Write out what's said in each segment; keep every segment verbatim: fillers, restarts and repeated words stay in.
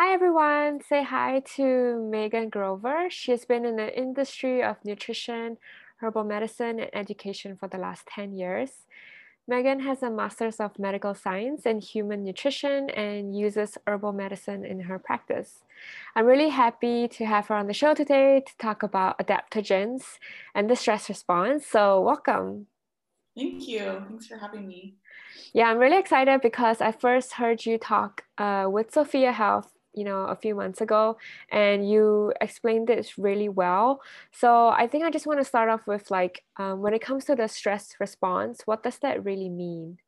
Hi everyone, say hi to Megan Grover. She has been in the industry of nutrition, herbal medicine, and education for the last ten years. Megan has a Master's of Medical Science in Human Nutrition and uses herbal medicine in her practice. I'm really happy to have her on the show today to talk about adaptogens and the stress response. So welcome. Thank you. Thanks for having me. Yeah, I'm really excited because I first heard you talk uh, with Sophia Health, you know, a few months ago, and you explained this really well. So I think I just want to start off with, like, um, when it comes to the stress response, what does that really mean?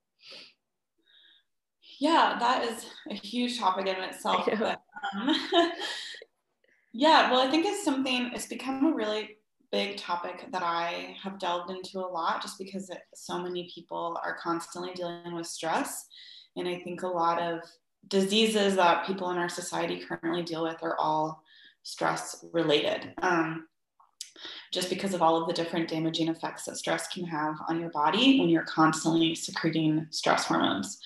Yeah, that is a huge topic in itself. But, um, yeah, well, I think it's something, it's become a really big topic that I have delved into a lot, just because it, so many people are constantly dealing with stress. And I think a lot of diseases that people in our society currently deal with are all stress related, um, just because of all of the different damaging effects that stress can have on your body when you're constantly secreting stress hormones.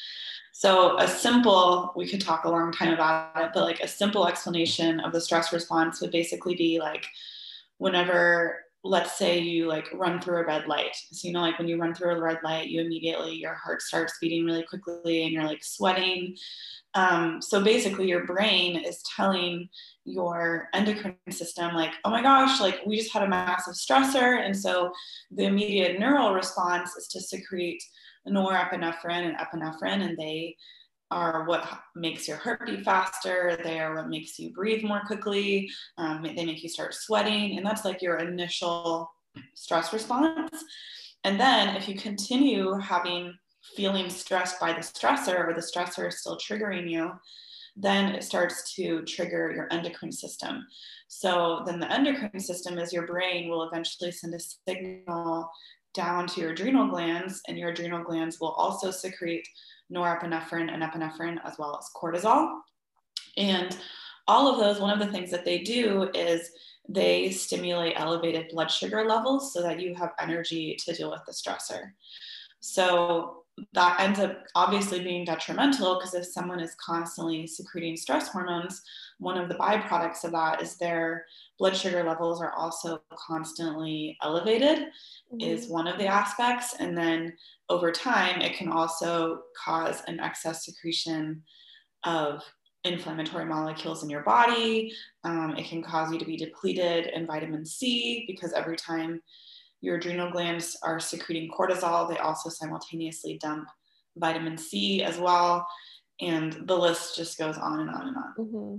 So a simple, we could talk a long time about it, but like a simple explanation of the stress response would basically be like, whenever, let's say you like run through a red light. So, you know, like when you run through a red light, you immediately, your heart starts beating really quickly and you're like sweating. Um, so basically your brain is telling your endocrine system like, oh my gosh, like we just had a massive stressor. And so the immediate neural response is to secrete norepinephrine and epinephrine, and they are what makes your heart beat faster. They are what makes you breathe more quickly. Um, they make you start sweating. And that's like your initial stress response. And then if you continue having, feeling stressed by the stressor, or the stressor is still triggering you, then it starts to trigger your endocrine system. So then the endocrine system is your brain will eventually send a signal down to your adrenal glands, and your adrenal glands will also secrete norepinephrine and epinephrine, as well as cortisol. And all of those, one of the things that they do is they stimulate elevated blood sugar levels so that you have energy to deal with the stressor. So that ends up obviously being detrimental, because if someone is constantly secreting stress hormones, one of the byproducts of that is their blood sugar levels are also constantly elevated, mm-hmm. is one of the aspects. And then over time, it can also cause an excess secretion of inflammatory molecules in your body. Um, it can cause you to be depleted in vitamin C, because every time your adrenal glands are secreting cortisol, they also simultaneously dump vitamin C as well. And the list just goes on and on and on. Mm-hmm.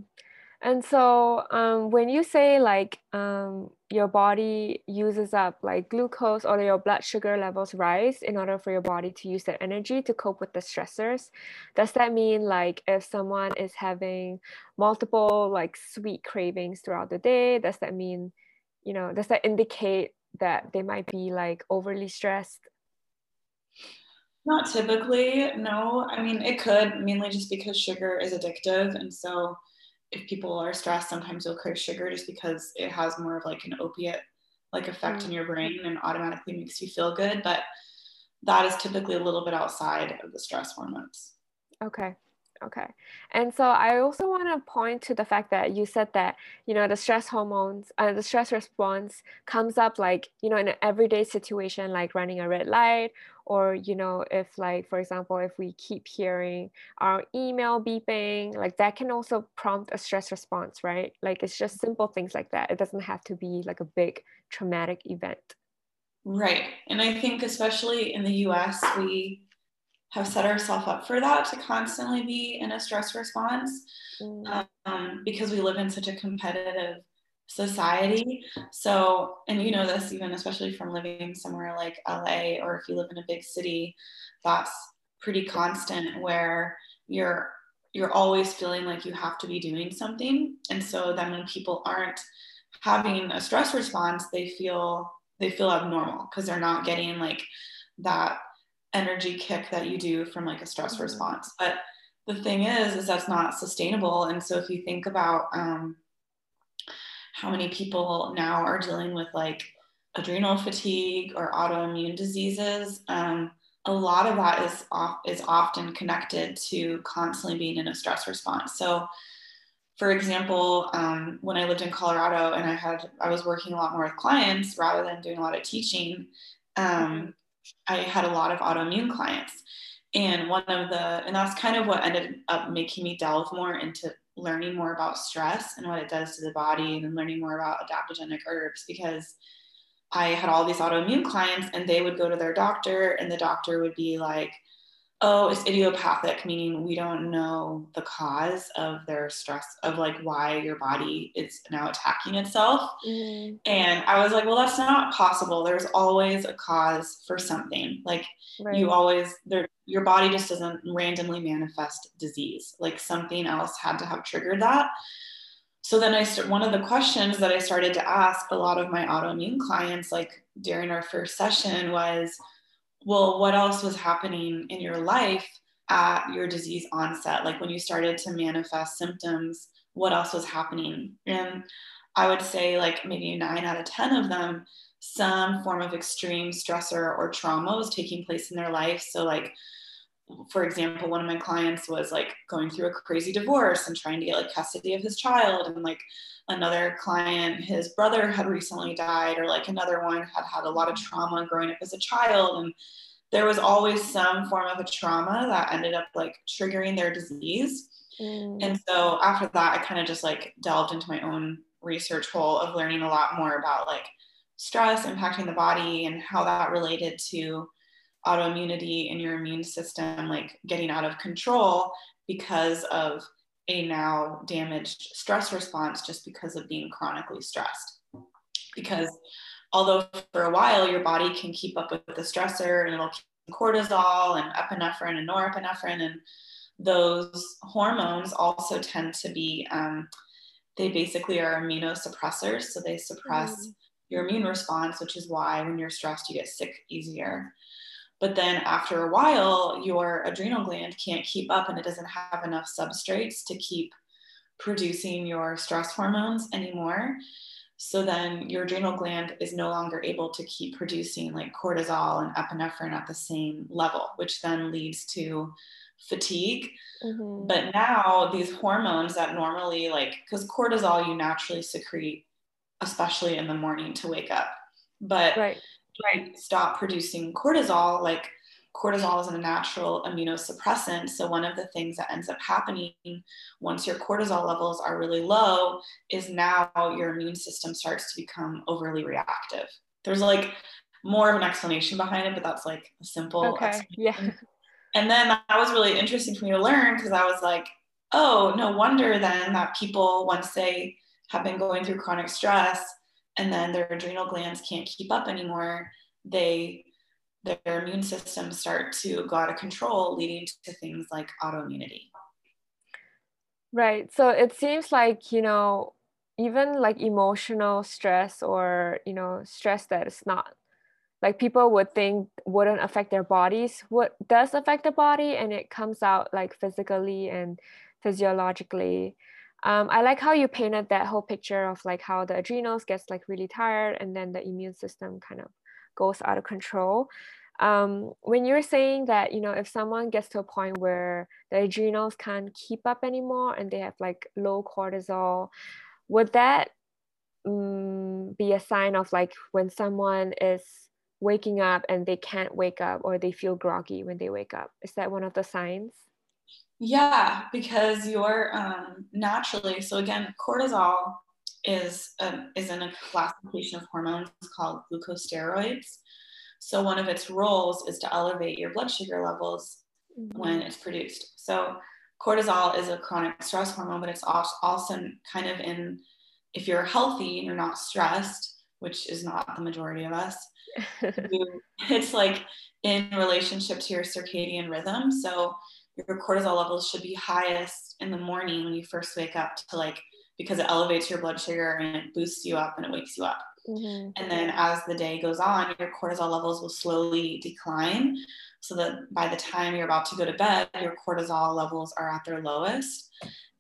And so um, when you say like um, your body uses up like glucose, or your blood sugar levels rise in order for your body to use that energy to cope with the stressors, does that mean like if someone is having multiple like sweet cravings throughout the day, does that mean, you know, does that indicate that they might be like overly stressed? Not typically, no. I mean, it could, mainly just because sugar is addictive. And so if people are stressed, sometimes they'll crave sugar just because it has more of like an opiate like effect mm-hmm. in your brain and automatically makes you feel good. But that is typically a little bit outside of the stress hormones. Okay. Okay. And so I also want to point to the fact that you said that, you know, the stress hormones, uh, the stress response comes up like, you know, in an everyday situation, like running a red light, or, you know, if like, for example, if we keep hearing our email beeping, like that can also prompt a stress response, right? Like it's just simple things like that. It doesn't have to be like a big traumatic event. Right. And I think especially in the U S, we have set ourselves up for that, to constantly be in a stress response, mm. um, because we live in such a competitive society. So, and you know this even especially from living somewhere like L A, or if you live in a big city, that's pretty constant, where you're you're always feeling like you have to be doing something. And so then when people aren't having a stress response, they feel they feel abnormal because they're not getting like that energy kick that you do from like a stress response. But the thing is, is that's not sustainable. And so if you think about um, how many people now are dealing with like adrenal fatigue or autoimmune diseases, um, a lot of that is off, is often connected to constantly being in a stress response. So for example, um, when I lived in Colorado and I had, I was working a lot more with clients rather than doing a lot of teaching, um, I had a lot of autoimmune clients. And one of the, and that's kind of what ended up making me delve more into learning more about stress and what it does to the body, and then learning more about adaptogenic herbs, because I had all these autoimmune clients and they would go to their doctor and the doctor would be like, oh, it's idiopathic, meaning we don't know the cause of their stress, of like why your body is now attacking itself. Mm-hmm. And I was like, well, that's not possible. There's always a cause for something. Like right. you always, there, your body just doesn't randomly manifest disease. Like something else had to have triggered that. So then I st- one of the questions that I started to ask a lot of my autoimmune clients, like during our first session, was, well, what else was happening in your life at your disease onset? Like when you started to manifest symptoms, what else was happening? And I would say like maybe nine out of ten of them, some form of extreme stressor or trauma was taking place in their life. So like, for example, one of my clients was like going through a crazy divorce and trying to get like custody of his child. And like another client, his brother had recently died, or like another one had had a lot of trauma growing up as a child. And there was always some form of a trauma that ended up like triggering their disease. Mm. And so after that, I kind of just like delved into my own research hole of learning a lot more about like stress impacting the body and how that related to autoimmunity and your immune system like getting out of control because of a now damaged stress response just because of being chronically stressed. Because although for a while your body can keep up with the stressor and it'll keep cortisol and epinephrine and norepinephrine, and those hormones also tend to be, um, they basically are immunosuppressors. So they suppress mm-hmm. your immune response, which is why when you're stressed, you get sick easier. But then after a while, your adrenal gland can't keep up and it doesn't have enough substrates to keep producing your stress hormones anymore. So then your adrenal gland is no longer able to keep producing like cortisol and epinephrine at the same level, which then leads to fatigue. Mm-hmm. But now these hormones that normally like, because cortisol you naturally secrete, especially in the morning to wake up. But right. Right. stop producing cortisol, like cortisol is a natural immunosuppressant. So one of the things that ends up happening once your cortisol levels are really low is now your immune system starts to become overly reactive. There's like more of an explanation behind it, but that's like a simple okay. explanation. Yeah. And then that was really interesting for me to learn, because I was like, oh, no wonder then that people, once they have been going through chronic stress, and then their adrenal glands can't keep up anymore, they, their immune systems start to go out of control, leading to things like autoimmunity. Right. So it seems like, you know, even like emotional stress or, you know, stress that is not like people would think wouldn't affect their bodies, what does affect the body, and it comes out like physically and physiologically. Um, I like how you painted that whole picture of like how the adrenals gets like really tired and then the immune system kind of goes out of control. Um, when you're saying that, you know, if someone gets to a point where the adrenals can't keep up anymore and they have like low cortisol, would that um, be a sign of like when someone is waking up and they can't wake up, or they feel groggy when they wake up? Is that one of the signs? Yeah, because you're um, naturally, so again, cortisol is a, is in a classification of hormones called glucosteroids. So one of its roles is to elevate your blood sugar levels mm-hmm. when it's produced. So cortisol is a chronic stress hormone, but it's also kind of in, if you're healthy and you're not stressed, which is not the majority of us, you, it's like in relationship to your circadian rhythm. So your cortisol levels should be highest in the morning when you first wake up to like, because it elevates your blood sugar and it boosts you up and it wakes you up. Mm-hmm. And then as the day goes on, your cortisol levels will slowly decline so that by the time you're about to go to bed, your cortisol levels are at their lowest.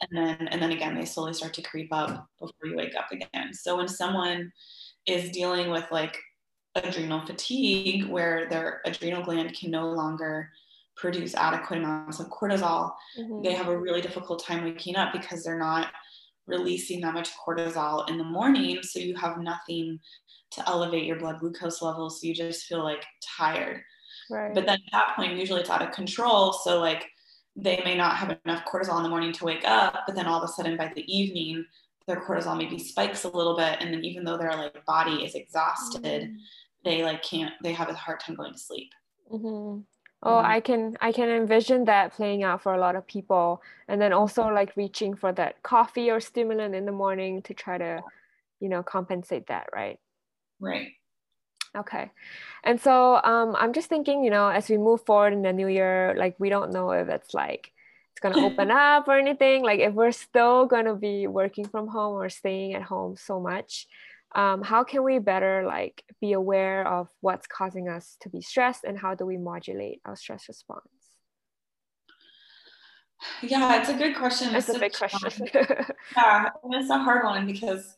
And then, and then again, they slowly start to creep up before you wake up again. So when someone is dealing with like adrenal fatigue, where their adrenal gland can no longer produce adequate amounts of cortisol, mm-hmm. they have a really difficult time waking up because they're not releasing that much cortisol in the morning. So you have nothing to elevate your blood glucose levels. So you just feel like tired. Right. But then at that point, usually it's out of control. So like they may not have enough cortisol in the morning to wake up, but then all of a sudden by the evening, their cortisol maybe spikes a little bit. And then even though their like body is exhausted, mm-hmm. they like can't, they have a hard time going to sleep. Mm-hmm. Oh, I can I can envision that playing out for a lot of people. And then also like reaching for that coffee or stimulant in the morning to try to, you know, compensate that, right? Right. Okay. And so um, I'm just thinking, you know, as we move forward in the new year, like we don't know if it's like, it's going to open up or anything, like if we're still going to be working from home or staying at home so much. Um, how can we better like be aware of what's causing us to be stressed and how do we modulate our stress response? Yeah, it's a good question. It's, it's a big question. Yeah, and it's a hard one because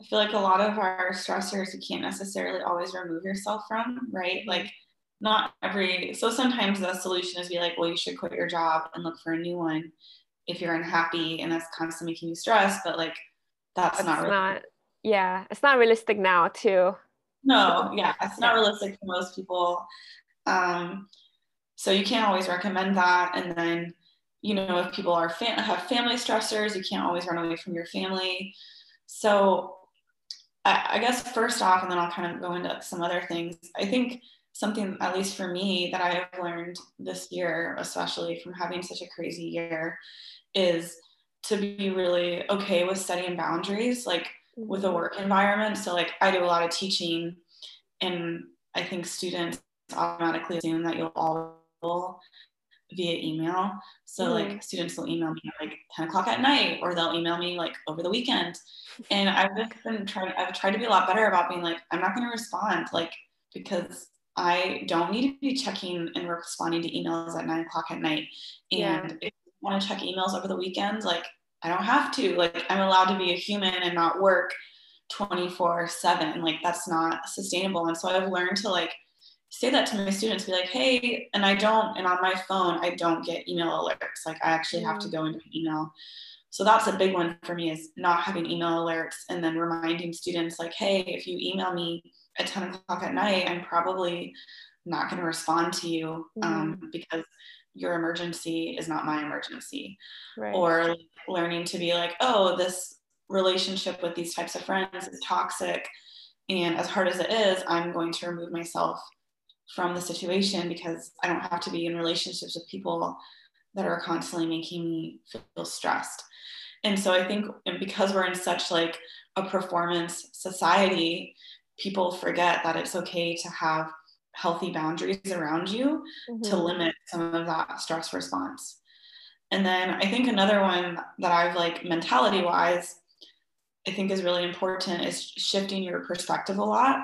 I feel like a lot of our stressors you can't necessarily always remove yourself from, right? Like not every, so sometimes the solution is be like, well, you should quit your job and look for a new one if you're unhappy and that's constantly making you stressed, but like that's, that's not really not- Yeah, it's not realistic now too. No, yeah, it's not realistic for most people. Um, so you can't always recommend that. And then, you know, if people are fam- have family stressors, you can't always run away from your family. So I, I guess first off, and then I'll kind of go into some other things. I think something, at least for me, that I have learned this year, especially from having such a crazy year, is to be really okay with setting boundaries. Like, with a work environment. So like I do a lot of teaching and I think students automatically assume that you'll all via email. So mm-hmm. like students will email me at like ten o'clock at night or they'll email me like over the weekend. And I've just been trying, I've tried to be a lot better about being like, I'm not going to respond like, because I don't need to be checking and responding to emails at nine o'clock at night. And yeah. if you want to check emails over the weekend, like I don't have to, like, I'm allowed to be a human and not work twenty-four seven. Like that's not sustainable. And so I've learned to like say that to my students, be like, hey, and I don't, and on my phone, I don't get email alerts. Like I actually have to go into email. So that's a big one for me is not having email alerts and then reminding students like, hey, if you email me at ten o'clock at night, I'm probably not going to respond to you um, mm-hmm. because your emergency is not my emergency. Right. Or learning to be like, oh, this relationship with these types of friends is toxic. And as hard as it is, I'm going to remove myself from the situation because I don't have to be in relationships with people that are constantly making me feel stressed. And so I think because we're in such like a performance society, people forget that it's okay to have healthy boundaries around you mm-hmm. to limit some of that stress response. And then I think another one that I've like mentality wise, I think is really important is shifting your perspective a lot.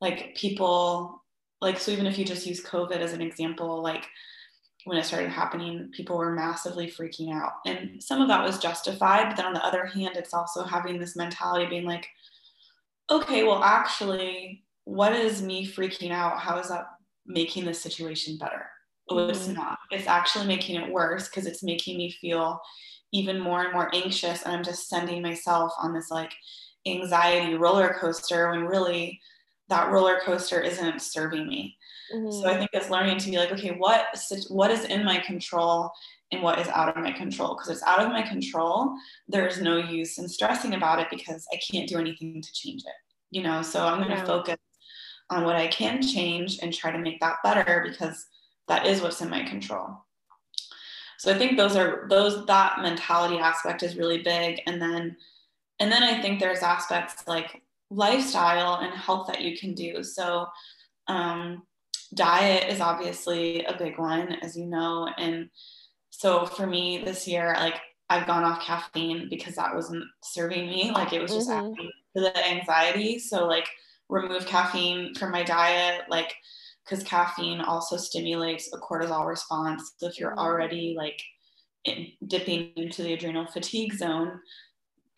Like people, like, so even if you just use COVID as an example, like when it started happening, people were massively freaking out. And some of that was justified, but then on the other hand, it's also having this mentality being like, okay, well actually, what is me freaking out? How is that making the situation better? Mm-hmm. Oh, it's not. It's actually making it worse because it's making me feel even more and more anxious. And I'm just sending myself on this like anxiety roller coaster when really that roller coaster isn't serving me. Mm-hmm. So I think it's learning to be like, okay, what what is in my control and what is out of my control? Because it's out of my control. There's no use in stressing about it because I can't do anything to change it. You know, so I'm going to yeah. focus on what I can change and try to make that better because that is what's in my control. So I think those are those, that mentality aspect is really big. And then, and then I think there's aspects like lifestyle and health that you can do. So um, diet is obviously a big one, as you know, and So for me this year, like I've gone off caffeine because that wasn't serving me. Like it was just mm-hmm. adding to the anxiety. So like remove caffeine from my diet, like, because caffeine also stimulates a cortisol response. So if you're already like in, dipping into the adrenal fatigue zone,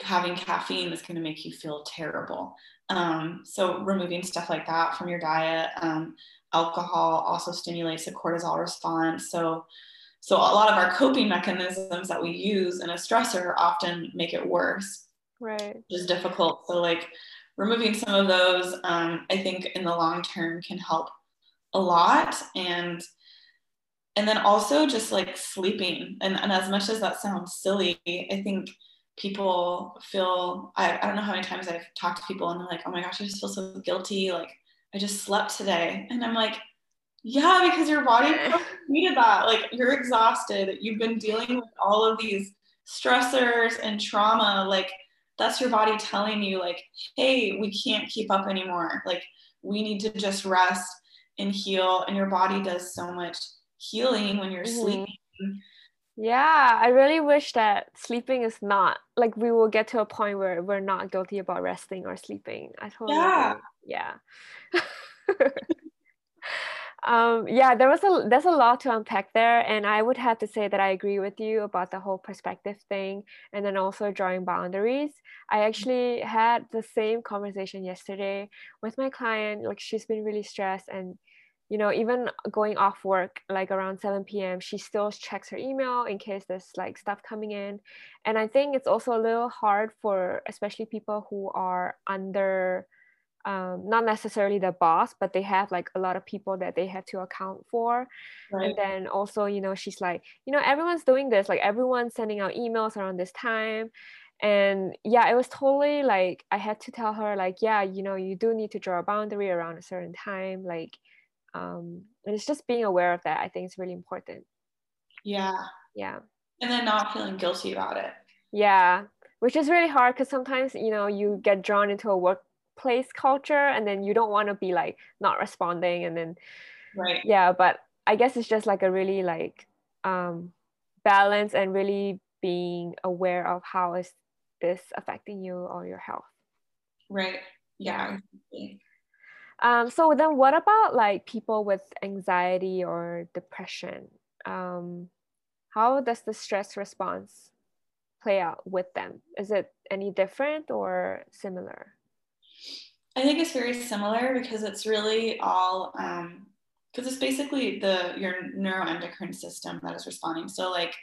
having caffeine is going to make you feel terrible. Um, so removing stuff like that from your diet. Um, alcohol also stimulates a cortisol response. So, so a lot of our coping mechanisms that we use in a stressor often make it worse, right? Which is difficult. So like removing some of those, um, I think in the long term can help a lot. And, and then also just like sleeping. And, and as much as that sounds silly, I think people feel, I, I don't know how many times I've talked to people and they're like, oh my gosh, I just feel so guilty. Like I just slept today. And I'm like, yeah, because your body needed that. Like you're exhausted. You've been dealing with all of these stressors and trauma. Like that's your body telling you like, hey, we can't keep up anymore. Like we need to just rest and heal. And your body does so much healing when you're mm-hmm. sleeping. Yeah, I really wish that sleeping is not like, we will get to a point where we're not guilty about resting or sleeping. I totally yeah. agree. Yeah. um yeah there was a there's a lot to unpack there, and I would have to say that I agree with you about the whole perspective thing, and then also drawing boundaries. I actually had the same conversation yesterday with my client. Like she's been really stressed, and you know, even going off work like around seven p.m. she still checks her email in case there's like stuff coming in. And I think it's also a little hard for especially people who are under um not necessarily the boss, but they have like a lot of people that they have to account for, right? And then also, you know, she's like, you know, everyone's doing this, like everyone's sending out emails around this time. And yeah, it was totally like, I had to tell her like, yeah, you know, you do need to draw a boundary around a certain time, like um and it's just being aware of that. I think it's really important. Yeah. Yeah. And then not feeling guilty about it. Yeah, which is really hard, because sometimes, you know, you get drawn into a work place culture, and then you don't want to be like not responding, and then right. Yeah, but I guess it's just like a really like um balance, and really being aware of how is this affecting you or your health, right? Yeah, yeah. Um so then what about like people with anxiety or depression? Um how does the stress response play out with them? Is it any different or similar? I think it's very similar, because it's really all, um, because it's basically the, your neuroendocrine system that is responding. So like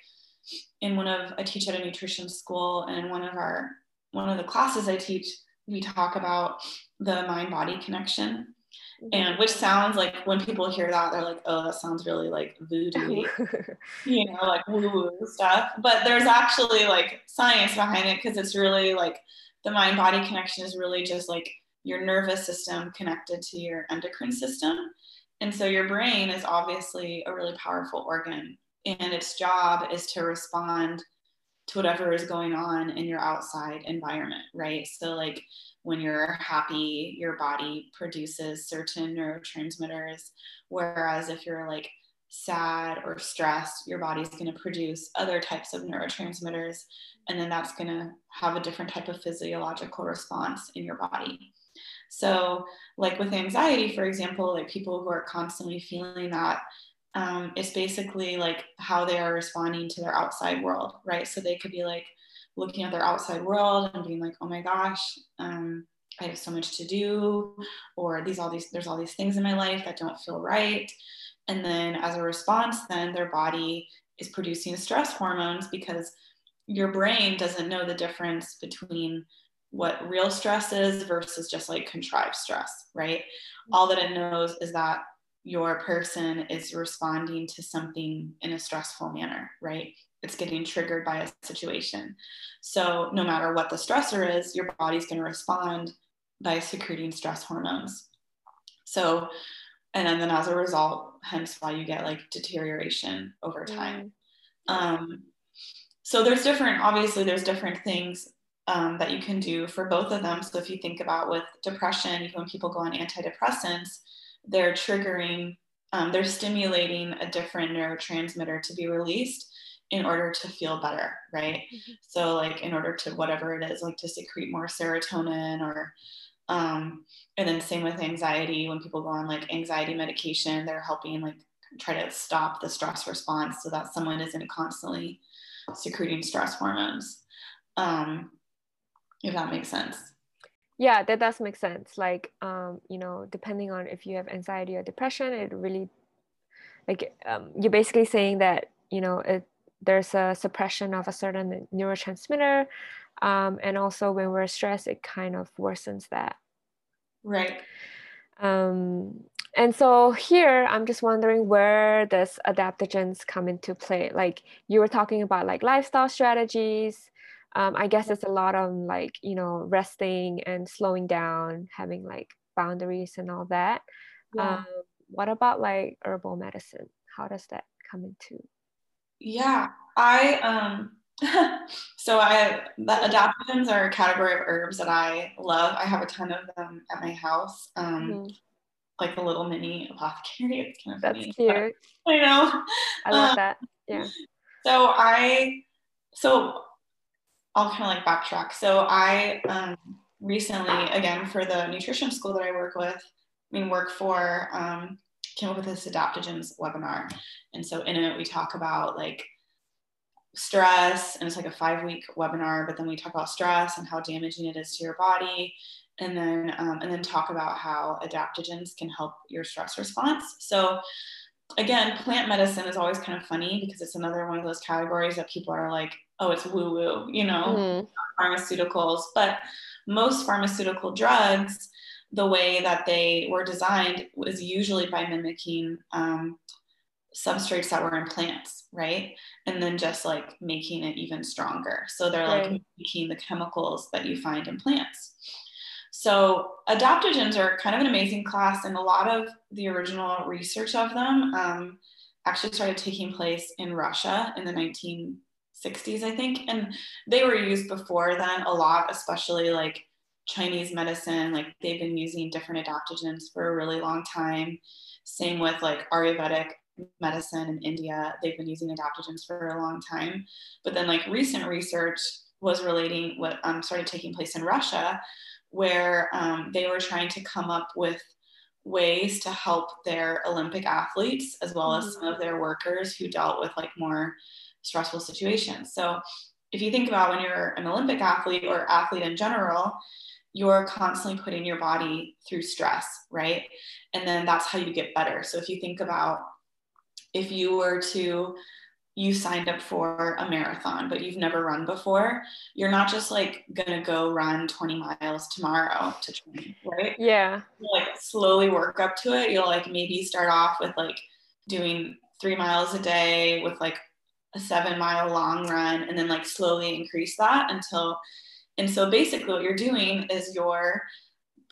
in one of, I teach at a nutrition school, and in one of our, one of the classes I teach, we talk about the mind-body connection, mm-hmm. and which sounds like, when people hear that, they're like, oh, that sounds really like voodoo, you know, like woo-woo stuff. But there's actually like science behind it, because it's really like, the mind-body connection is really just like your nervous system connected to your endocrine system. And so your brain is obviously a really powerful organ, and its job is to respond to whatever is going on in your outside environment, right? So like when you're happy, your body produces certain neurotransmitters, whereas if you're like sad or stressed, your body's going to produce other types of neurotransmitters, and then that's going to have a different type of physiological response in your body. So like with anxiety, for example, like people who are constantly feeling that, um, it's basically like how they are responding to their outside world, right? So they could be like looking at their outside world and being like, oh my gosh, um, I have so much to do, or these, all these, there's all these things in my life that don't feel right. And then as a response, then their body is producing stress hormones, because your brain doesn't know the difference between what real stress is versus just like contrived stress, right? All that it knows is that your person is responding to something in a stressful manner, right? It's getting triggered by a situation. So no matter what the stressor is, your body's going to respond by secreting stress hormones. So, and then as a result, hence why you get like deterioration over time. Um, so there's different, obviously there's different things um, that you can do for both of them. So if you think about with depression, when people go on antidepressants, they're triggering, um, they're stimulating a different neurotransmitter to be released. in order to feel better, right? Mm-hmm. So like in order to whatever it is, like to secrete more serotonin or, um, and then same with anxiety, when people go on like anxiety medication, they're helping like try to stop the stress response so that someone isn't constantly secreting stress hormones. Um, if that makes sense. Yeah, that does make sense. Like, um, you know, depending on if you have anxiety or depression, it really, like, um, you're basically saying that, you know, it, there's a suppression of a certain neurotransmitter. Um, and also when we're stressed, it kind of worsens that. Right. Um, and so here, I'm just wondering where does adaptogens come into play? Like you were talking about like lifestyle strategies. Um, I guess it's a lot on like, you know, resting and slowing down, having like boundaries and all that. Yeah. Um, what about like herbal medicine? How does that come into? Yeah, I, um, so I, the adaptogens are a category of herbs that I love. I have a ton of them at my house. Um, mm-hmm. Like a little mini apothecary. It's kind of That's funny, cute. I know. I love um, that. Yeah. So I, so I'll kind of like backtrack. So I um, recently, again, for the nutrition school that I work with, I mean, work for, um, came up with this adaptogens webinar. And so in it, we talk about like stress, and it's like a five week webinar, but then we talk about stress and how damaging it is to your body. And then, um, and then talk about how adaptogens can help your stress response. So again, plant medicine is always kind of funny because it's another one of those categories that people are like, oh, it's woo-woo, you know, mm-hmm. pharmaceuticals. But most pharmaceutical drugs, the way that they were designed was usually by mimicking um, substrates that were in plants, right? And then just like making it even stronger. So they're right. like making the chemicals that you find in plants. So adaptogens are kind of an amazing class, and a lot of the original research of them um, actually started taking place in Russia in the nineteen sixties, I think. And they were used before then a lot, especially like Chinese medicine, like they've been using different adaptogens for a really long time. Same with like Ayurvedic medicine in India, they've been using adaptogens for a long time. But then like recent research was relating what um, started taking place in Russia, where um, they were trying to come up with ways to help their Olympic athletes, as well as some of their workers who dealt with like more stressful situations. So if you think about when you're an Olympic athlete or athlete in general, you're constantly putting your body through stress, right? And then that's how you get better. So if you think about if you were to, you signed up for a marathon, but you've never run before, you're not just like gonna go run twenty miles tomorrow to train, right? Yeah. You like slowly work up to it. You'll like maybe start off with like doing three miles a day with like a seven mile long run, and then like slowly increase that until, and so basically what you're doing is you're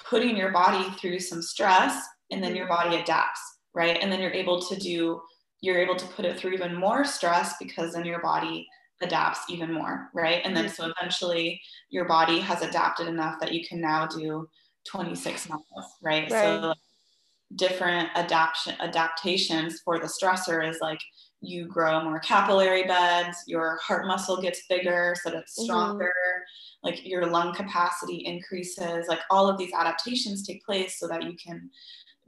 putting your body through some stress, and then your body adapts, right? And then you're able to do, you're able to put it through even more stress, because then your body adapts even more, right? And then so eventually your body has adapted enough that you can now do twenty-six miles, right? Right. So different adaptation adaptations for the stressor is like, you grow more capillary beds, your heart muscle gets bigger so that it's stronger, mm-hmm. like your lung capacity increases, like all of these adaptations take place so that you can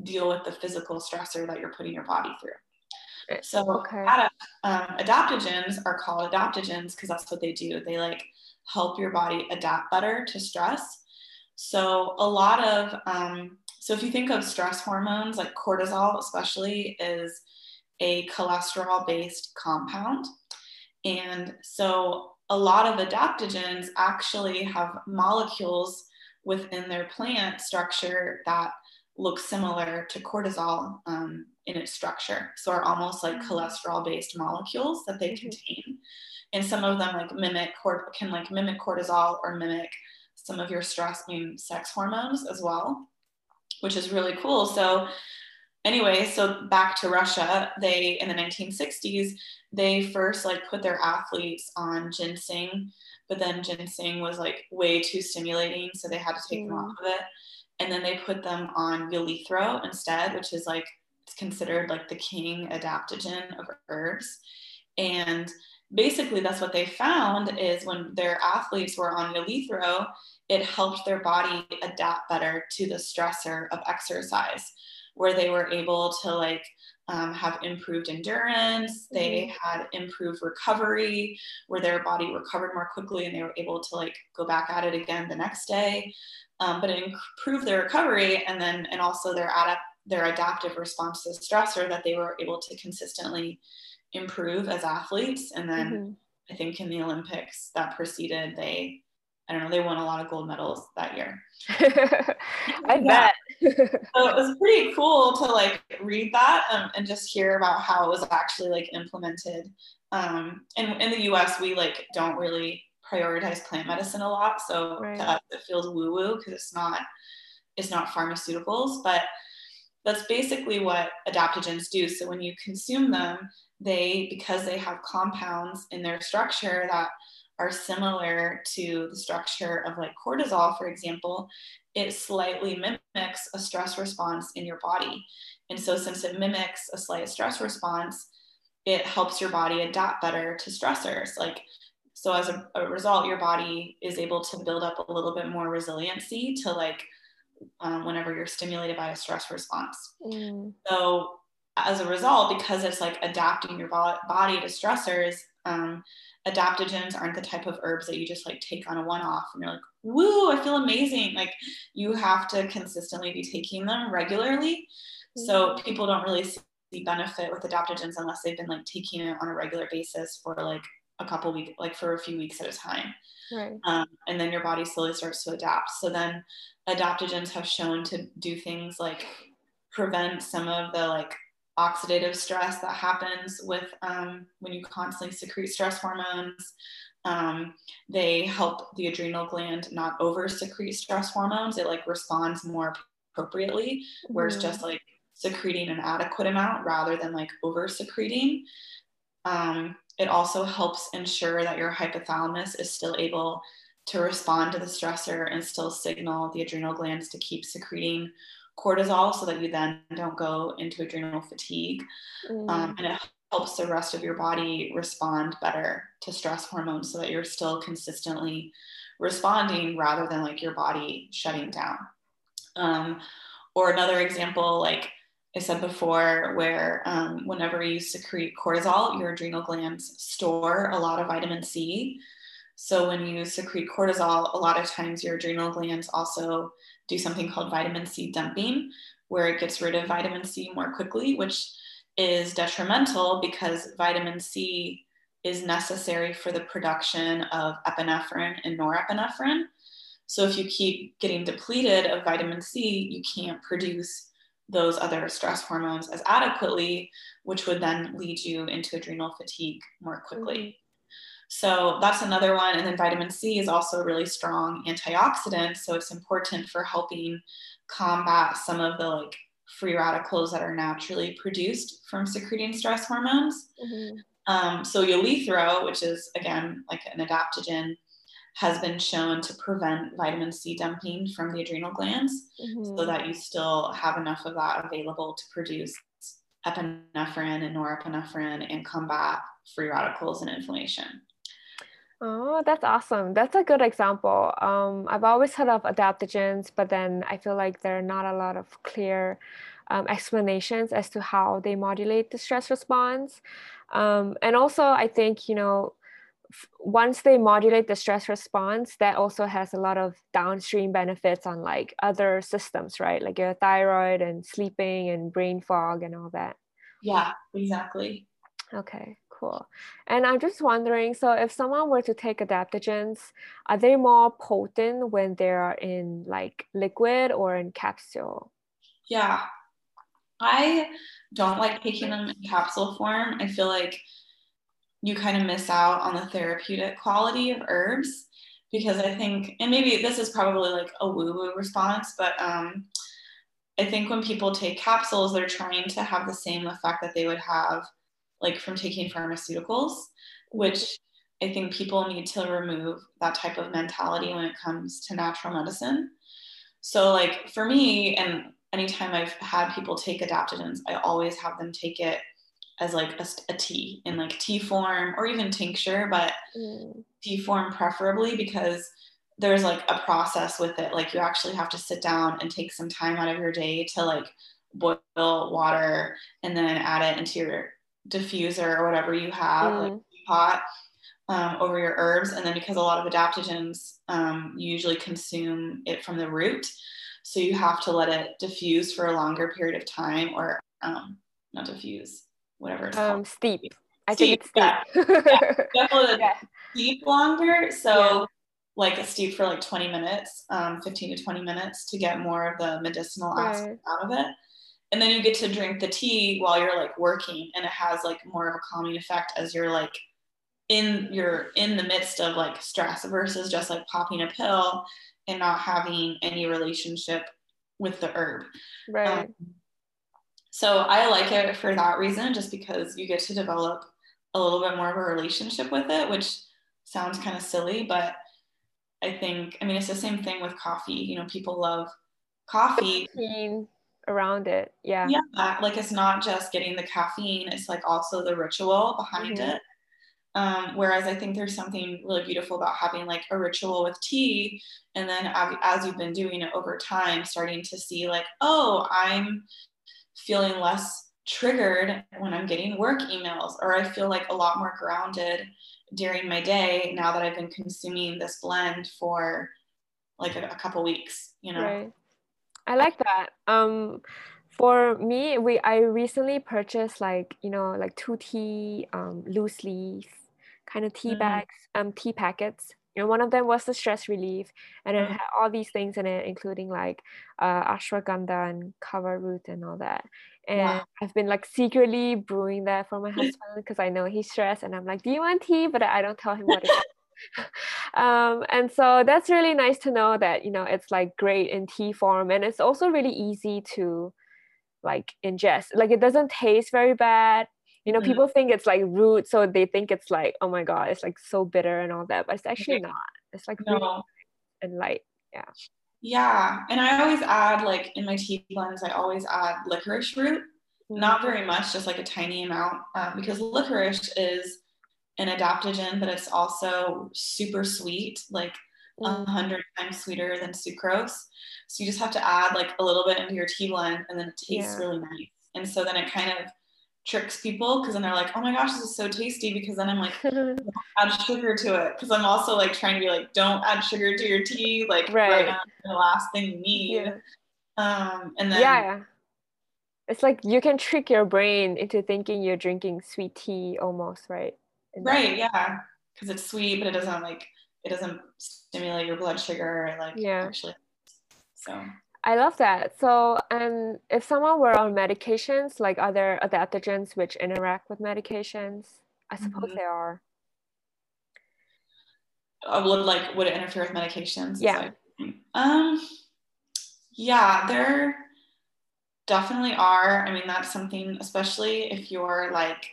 deal with the physical stressor that you're putting your body through. So okay. adapt, um, adaptogens are called adaptogens because that's what they do. They like help your body adapt better to stress. So a lot of, um, so if you think of stress hormones, like cortisol especially is a cholesterol-based compound. And so a lot of adaptogens actually have molecules within their plant structure that look similar to cortisol um, in its structure. So are almost like cholesterol-based molecules that they mm-hmm. contain. And some of them like mimic can like mimic cortisol or mimic some of your stress-inducing sex hormones as well, which is really cool. So anyway, so back to Russia, they, in the nineteen sixties, they first like put their athletes on ginseng, but then ginseng was like way too stimulating, so they had to take mm. them off of it. And then they put them on Ulithro instead, which is like, it's considered like the king adaptogen of herbs. And basically that's what they found is when their athletes were on an elite throw, it helped their body adapt better to the stressor of exercise, where they were able to like um, have improved endurance. They had improved recovery, where their body recovered more quickly and they were able to like go back at it again the next day, um, but it improved their recovery and then, and also their adapt their adaptive response to the stressor that they were able to consistently improve as athletes. And then mm-hmm. I think in the Olympics that preceded, they, I don't know, they won a lot of gold medals that year. I bet. So it was pretty cool to like read that um, and just hear about how it was actually like implemented. Um, and in the U S, we like don't really prioritize plant medicine a lot. So right. to us, it feels woo-woo because it's not, it's not pharmaceuticals, but that's basically what adaptogens do. So when you consume them, they, because they have compounds in their structure that are similar to the structure of like cortisol, for example, it slightly mimics a stress response in your body. And so since it mimics a slight stress response, it helps your body adapt better to stressors. Like, so as a, a result, your body is able to build up a little bit more resiliency to like, Um, whenever you're stimulated by a stress response. Mm. So as a result, because it's like adapting your bo- body to stressors, um, adaptogens aren't the type of herbs that you just like take on a one-off and you're like, woo, I feel amazing. Like you have to consistently be taking them regularly. Mm. So people don't really see benefit with adaptogens unless they've been like taking it on a regular basis for like a couple weeks, like for a few weeks at a time. Right. Um, and then your body slowly starts to adapt. So then adaptogens have shown to do things like prevent some of the like oxidative stress that happens with um, when you constantly secrete stress hormones. Um, they help the adrenal gland not over secrete stress hormones. It like responds more appropriately, whereas mm-hmm. just like secreting an adequate amount rather than like over secreting. Um, it also helps ensure that your hypothalamus is still able to respond to the stressor and still signal the adrenal glands to keep secreting cortisol so that you then don't go into adrenal fatigue. Mm. Um, and it helps the rest of your body respond better to stress hormones so that you're still consistently responding rather than like your body shutting down. Um, or another example, like I said before, where um, whenever you secrete cortisol, your adrenal glands store a lot of vitamin C. So when you secrete cortisol, a lot of times your adrenal glands also do something called vitamin C dumping, where it gets rid of vitamin C more quickly, which is detrimental because vitamin C is necessary for the production of epinephrine and norepinephrine. So if you keep getting depleted of vitamin C, you can't produce those other stress hormones as adequately, which would then lead you into adrenal fatigue more quickly. Mm-hmm. So that's another one. And then vitamin C is also a really strong antioxidant. So it's important for helping combat some of the like free radicals that are naturally produced from secreting stress hormones. Mm-hmm. Um, so Eulethro, which is again, like an adaptogen, has been shown to prevent vitamin C dumping from the adrenal glands mm-hmm. so that you still have enough of that available to produce epinephrine and norepinephrine and combat free radicals and inflammation. Oh, that's awesome. That's a good example. Um, I've always heard of adaptogens, but then I feel like there are not a lot of clear um, explanations as to how they modulate the stress response. Um, and also, I think, you know, f- once they modulate the stress response, that also has a lot of downstream benefits on like other systems, right? Like your thyroid and sleeping and brain fog and all that. Yeah, exactly. Okay. Cool. And I'm just wondering, so if someone were to take adaptogens, are they more potent when they're in like liquid or in capsule? Yeah, I don't like taking them in capsule form. I feel like you kind of miss out on the therapeutic quality of herbs because I think, and maybe this is probably like a woo-woo response, but um, I think when people take capsules, they're trying to have the same effect that they would have like from taking pharmaceuticals, which I think people need to remove that type of mentality when it comes to natural medicine. So like for me, and anytime I've had people take adaptogens, I always have them take it as like a, a tea in like tea form or even tincture, but mm. tea form preferably, because there's like a process with it. Like you actually have to sit down and take some time out of your day to like boil water and then add it into your diffuser or whatever you have, mm. like pot um, over your herbs. And then because a lot of adaptogens, um, you usually consume it from the root. So you have to let it diffuse for a longer period of time, or um, not diffuse, whatever it's um, called. Steep. I steep. think it's steep. Yeah. Definitely yeah. steep longer. So yeah. like a steep for like twenty minutes, um, fifteen to twenty minutes to get more of the medicinal right. aspect out of it. And then you get to drink the tea while you're like working, and it has like more of a calming effect as you're like in you're in the midst of like stress, versus just like popping a pill and not having any relationship with the herb. Right. Um, so I like it for that reason, just because you get to develop a little bit more of a relationship with it, which sounds kind of silly, but I think, I mean, it's the same thing with coffee. You know, people love coffee. Routine around it. Yeah. Yeah. Like it's not just getting the caffeine, it's like also the ritual behind mm-hmm. it. Um, whereas I think there's something really beautiful about having like a ritual with tea, and then as you've been doing it over time, starting to see like, oh, I'm feeling less triggered when I'm getting work emails, or I feel like a lot more grounded during my day now that I've been consuming this blend for like a, a couple weeks, you know? Right. I like that. Um, For me, we I recently purchased like, you know, like two tea, um, loose leaf kind of tea mm. bags, um, tea packets. And one of them was the stress relief. And mm. it had all these things in it, including like uh, ashwagandha and kava root and all that. And wow. I've been like secretly brewing that for my husband because I know he's stressed. And I'm like, do you want tea? But I don't tell him what it is. Um, and so that's really nice to know that, you know, it's like great in tea form. And it's also really easy to like ingest. Like it doesn't taste very bad, you know. Mm-hmm. People think it's like root, so they think it's like, oh my god, it's like so bitter and all that, but it's actually not. It's like no. root and light. Yeah. Yeah. And I always add, like in my tea blends, I always add licorice root. Mm-hmm. Not very much, just like a tiny amount, um, because licorice is an adaptogen, but it's also super sweet, like a hundred times sweeter than sucrose. So you just have to add like a little bit into your tea blend, and then it tastes yeah. really nice. And so then it kind of tricks people, because then they're like, oh my gosh, this is so tasty, because then I'm like, don't add sugar to it, because I'm also like trying to be like, don't add sugar to your tea, like right, right now, the last thing you need. Yeah. Um, and then yeah, it's like you can trick your brain into thinking you're drinking sweet tea almost, right? And right, then- yeah, because it's sweet, but it doesn't like it doesn't stimulate your blood sugar, like yeah. actually. So I love that. So, and if someone were on medications, like are there adaptogens which interact with medications? I suppose mm-hmm. there are. I would like would it interfere with medications? Yeah. Like, um. Yeah, there definitely are. I mean, that's something, especially if you're like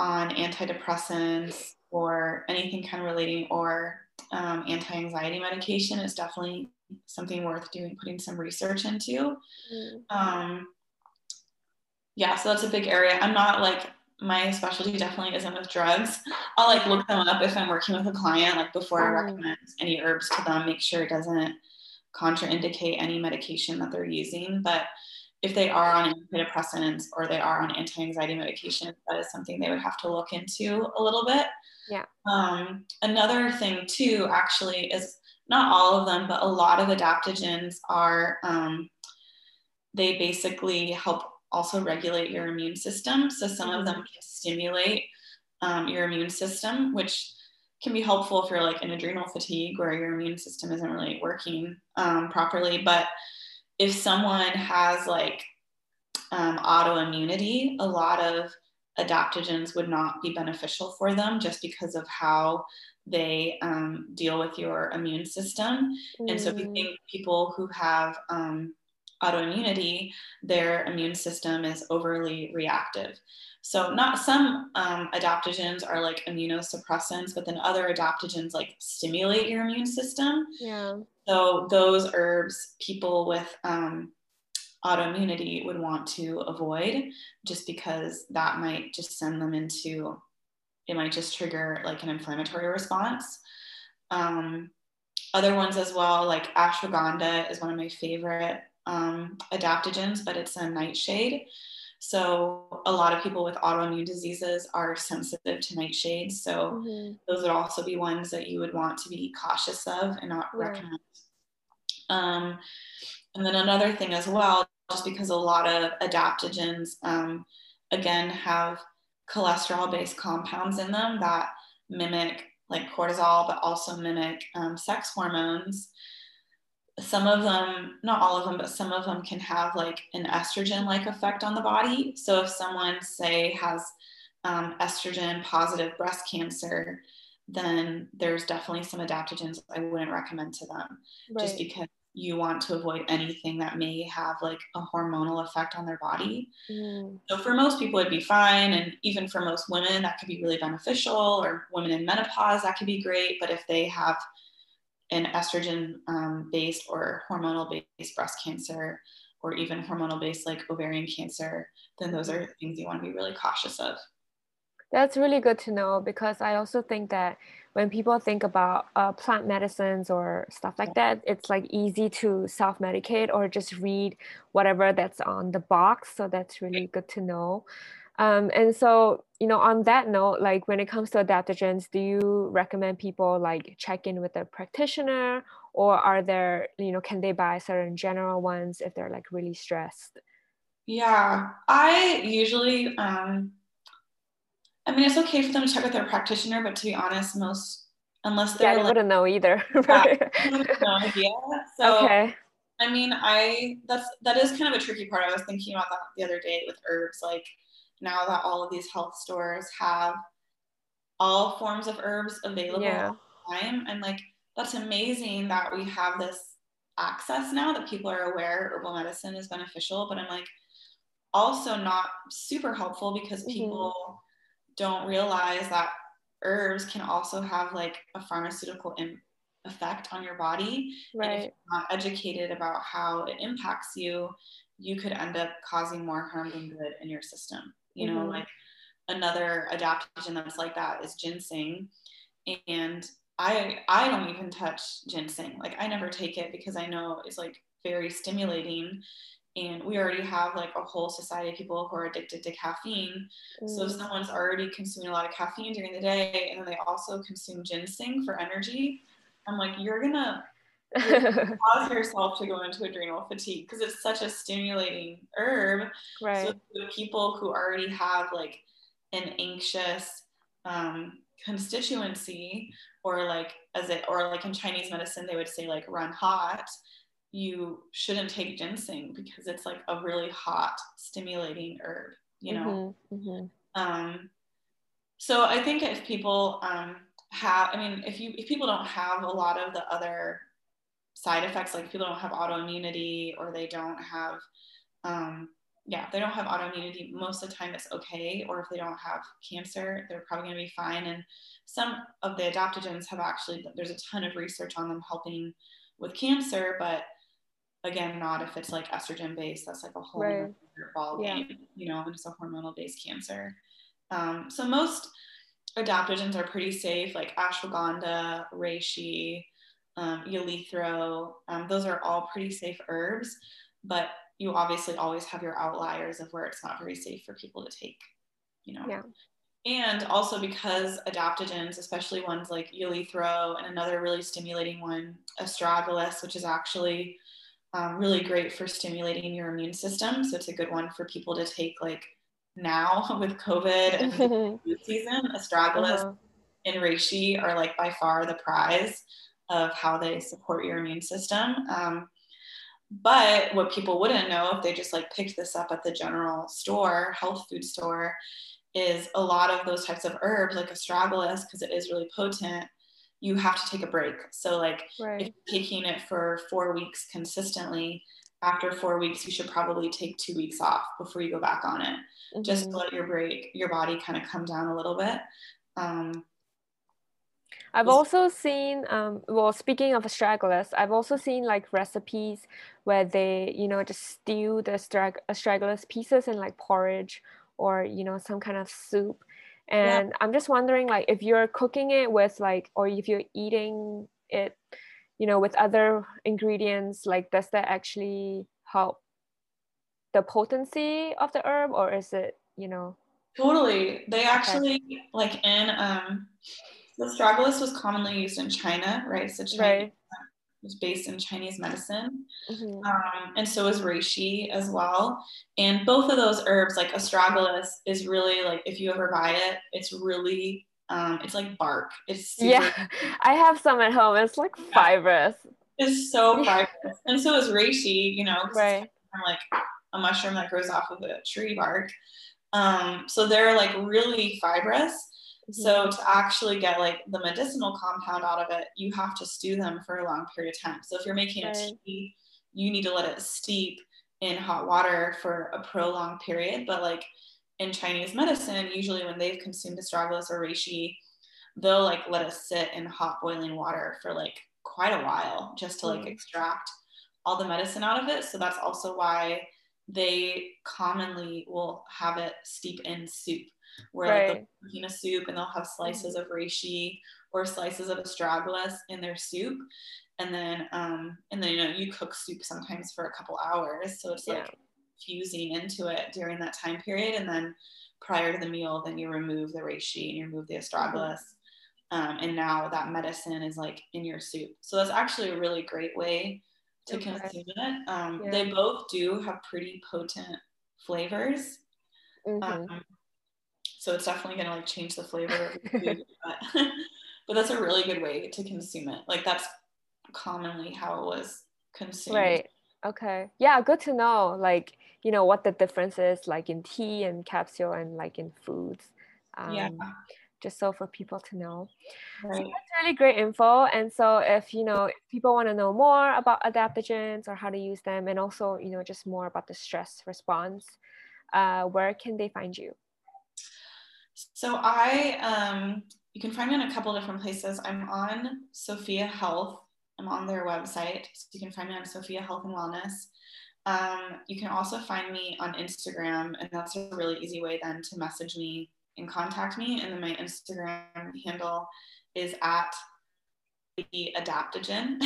on antidepressants or anything kind of relating, or um, anti-anxiety medication, is definitely something worth doing, putting some research into. Mm. Um, yeah, so that's a big area. I'm not like, my specialty definitely isn't with drugs. I'll like look them up if I'm working with a client, like before mm. I recommend any herbs to them, make sure it doesn't contraindicate any medication that they're using. But if they are on antidepressants or they are on anti-anxiety medication, that is something they would have to look into a little bit. Yeah. Um, another thing too, actually, is not all of them, but a lot of adaptogens are, um, they basically help also regulate your immune system. So some of them can stimulate um, your immune system, which can be helpful if you're like in adrenal fatigue where your immune system isn't really working um, properly. But if someone has like um, autoimmunity, a lot of adaptogens would not be beneficial for them, just because of how they um, deal with your immune system. Mm. And so if you think people who have um, autoimmunity, their immune system is overly reactive. So not some um, adaptogens are like immunosuppressants, but then other adaptogens like stimulate your immune system. Yeah. So those herbs, people with um, autoimmunity would want to avoid, just because that might just send them into, it might just trigger like an inflammatory response. Um, other ones as well, like ashwagandha is one of my favorite um, adaptogens, but it's a nightshade. So a lot of people with autoimmune diseases are sensitive to nightshades. So mm-hmm. those would also be ones that you would want to be cautious of and not yeah. recommend. Um, and then another thing as well, just because a lot of adaptogens, um, again, have cholesterol-based compounds in them that mimic like cortisol, but also mimic um, sex hormones. Some of them, not all of them, but some of them can have like an estrogen-like effect on the body. So if someone, say, has um, estrogen-positive breast cancer, then there's definitely some adaptogens I wouldn't recommend to them, right. just because you want to avoid anything that may have like a hormonal effect on their body. Mm. So for most people, it'd be fine. And even for most women, that could be really beneficial, or women in menopause, that could be great. But if they have an estrogen um, based or hormonal based breast cancer, or even hormonal based like ovarian cancer, then those are things you want to be really cautious of. That's really good to know, because I also think that when people think about uh, plant medicines or stuff like that, it's like easy to self-medicate or just read whatever that's on the box. So that's really good to know. Um, and so, you know, on that note, like when it comes to adaptogens, do you recommend people like check in with a practitioner, or are there, you know, can they buy certain general ones if they're like really stressed? Yeah, I usually... Um... I mean, it's okay for them to check with their practitioner, but to be honest, most, unless they're- Yeah, I wouldn't like, know either. Right? Yeah, I have no idea. So, okay. I mean, I, that's, that is kind of a tricky part. I was thinking about that the other day with herbs. Like, now that all of these health stores have all forms of herbs available yeah. all the time, and like, that's amazing that we have this access now that people are aware herbal medicine is beneficial, but I'm like, also not super helpful, because people- mm-hmm. don't realize that herbs can also have like a pharmaceutical im- effect on your body. Right. And if you're not educated about how it impacts you, you could end up causing more harm than good in your system. You mm-hmm. know, like another adaptogen that's like that is ginseng. And I, I don't even touch ginseng. Like, I never take it, because I know it's like very stimulating. And we already have like a whole society of people who are addicted to caffeine. Mm. So if someone's already consuming a lot of caffeine during the day, and then they also consume ginseng for energy, I'm like, you're going to cause yourself to go into adrenal fatigue, because it's such a stimulating herb. Right. So the people who already have like an anxious um, constituency, or like as it, or like in Chinese medicine, they would say like run hot. You shouldn't take ginseng, because it's like a really hot, stimulating herb, you know? Mm-hmm, mm-hmm. Um, so I think if people um, have, I mean, if you, if people don't have a lot of the other side effects, like if people don't have autoimmunity, or they don't have, um, yeah, if they don't have autoimmunity, most of the time it's okay. Or if they don't have cancer, they're probably going to be fine. And some of the adaptogens have actually, there's a ton of research on them helping with cancer, but again, not if it's like estrogen based. That's like a whole right. other ball yeah. game, you know, and it's a hormonal based cancer. Um, so most adaptogens are pretty safe, like ashwagandha, reishi, um, urethro. Um, those are all pretty safe herbs, but you obviously always have your outliers of where it's not very safe for people to take, you know. Yeah. And also because adaptogens, especially ones like urethro, and another really stimulating one, astragalus, which is actually um, really great for stimulating your immune system. So it's a good one for people to take like now with COVID and the flu season. Astragalus uh-huh. and reishi are like by far the prize of how they support your immune system. Um, but what people wouldn't know if they just like picked this up at the general store, health food store, is a lot of those types of herbs, like astragalus, because it is really potent, you have to take a break. So like right. if you're taking it for four weeks consistently, after four weeks, you should probably take two weeks off before you go back on it, mm-hmm. just to let your break, your body kind of come down a little bit. Um, I've also seen, um, well, speaking of astragalus, I've also seen like recipes where they, you know, just stew the astrag- astragalus pieces in like porridge or, you know, some kind of soup. And yeah. I'm just wondering, like, if you're cooking it with like, or if you're eating it, you know, with other ingredients, like, does that actually help the potency of the herb, or is it, you know? Totally. They actually, okay. like in, um, the astragalus was commonly used in China, right? So China right. was based in Chinese medicine. Mm-hmm. Um, and so is reishi as well. And both of those herbs, like astragalus is really like, if you ever buy it, it's really, um, it's like bark. It's super- yeah, I have some at home. It's like yeah. fibrous. It's so fibrous. And so is reishi, you know, right. it's kind of like a mushroom that grows off of a tree bark. Um, so they're like really fibrous. Mm-hmm. So to actually get like the medicinal compound out of it, you have to stew them for a long period of time. So if you're making right. a tea, you need to let it steep in hot water for a prolonged period. But like in Chinese medicine, usually when they've consumed astragalus or reishi, they'll like let it sit in hot boiling water for like quite a while just to like mm-hmm. extract all the medicine out of it. So that's also why they commonly will have it steep in soup, where right. like they'll be cooking a soup and they'll have slices of reishi or slices of astragalus in their soup, and then um and then you know you cook soup sometimes for a couple hours, so it's yeah. like fusing into it during that time period, and then prior to the meal then you remove the reishi and you remove the astragalus, um, and now that medicine is like in your soup. So that's actually a really great way to okay. consume it. Um, yeah. They both do have pretty potent flavors. Mm-hmm. Um, so it's definitely going to like change the flavor of the food, but, but that's a really good way to consume it. Like that's commonly how it was consumed. Right. Okay. Yeah. Good to know. Like, you know, what the difference is like in tea and capsule and like in foods. Um, yeah. Just so for people to know. Right. So that's really great info. And so if, you know, if people want to know more about adaptogens or how to use them, and also, you know, just more about the stress response, uh, where can they find you? So I, um, you can find me on a couple different places. I'm on Sophia Health. I'm on their website. So you can find me on Sophia Health and Wellness. Um, you can also find me on Instagram, and that's a really easy way then to message me and contact me. And then my Instagram handle is at the adaptogen.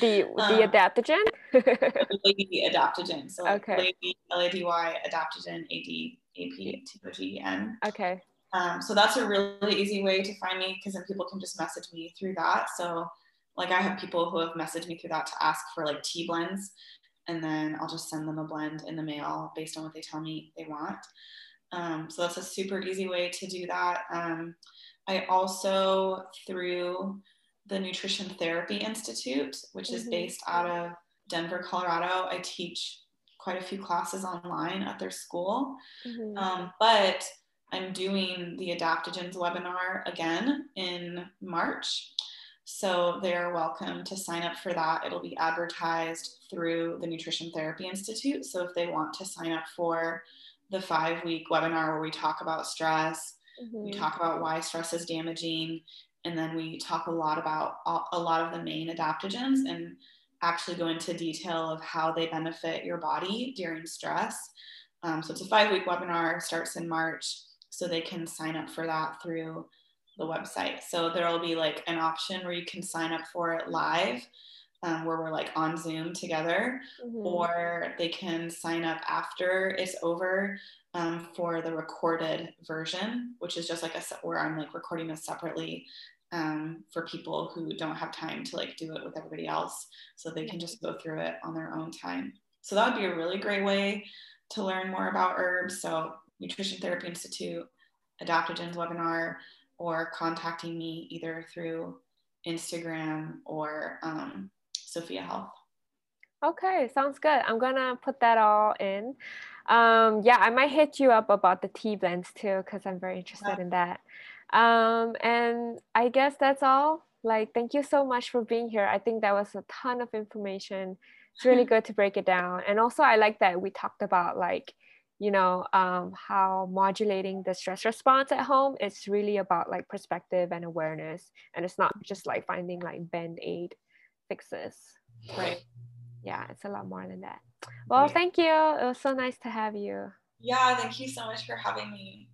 The um, the adaptogen? Lady adaptogen. So okay. Lady L A D Y adaptogen A D A P T O G E N. Okay. Um, so that's a really easy way to find me, because then people can just message me through that. So like I have people who have messaged me through that to ask for like tea blends, and then I'll just send them a blend in the mail based on what they tell me they want. Um, so that's a super easy way to do that. Um, I also, through the Nutrition Therapy Institute, which mm-hmm. is based out of Denver, Colorado, I teach quite a few classes online at their school. Mm-hmm. Um, but I'm doing the adaptogens webinar again in March. So they're welcome to sign up for that. It'll be advertised through the Nutrition Therapy Institute. So if they want to sign up for the five-week webinar where we talk about stress, mm-hmm. we talk about why stress is damaging, and then we talk a lot about a lot of the main adaptogens and actually go into detail of how they benefit your body during stress. Um, so it's a five-week webinar, starts in March, so they can sign up for that through the website. So there'll be like an option where you can sign up for it live, Um, where we're like on Zoom together, mm-hmm. or they can sign up after it's over um, for the recorded version, which is just like a where I'm like recording this separately um, for people who don't have time to like do it with everybody else, so they can just go through it on their own time. So that would be a really great way to learn more about herbs. So Nutrition Therapy Institute, adaptogens webinar, or contacting me either through Instagram or um, Sophia Health. Okay, sounds good. I'm gonna put that all in. Um, yeah, I might hit you up about the tea blends too, because I'm very interested yeah. in that. Um, and I guess that's all. Like, thank you so much for being here. I think that was a ton of information. It's really good to break it down. And also, I like that we talked about like, you know, um, how modulating the stress response at home, it's really about like perspective and awareness. And it's not just like finding like band-aid fixes. Right. Yeah, it's a lot more than that. Well, yeah. Thank you. It was so nice to have you. Yeah, thank you so much for having me.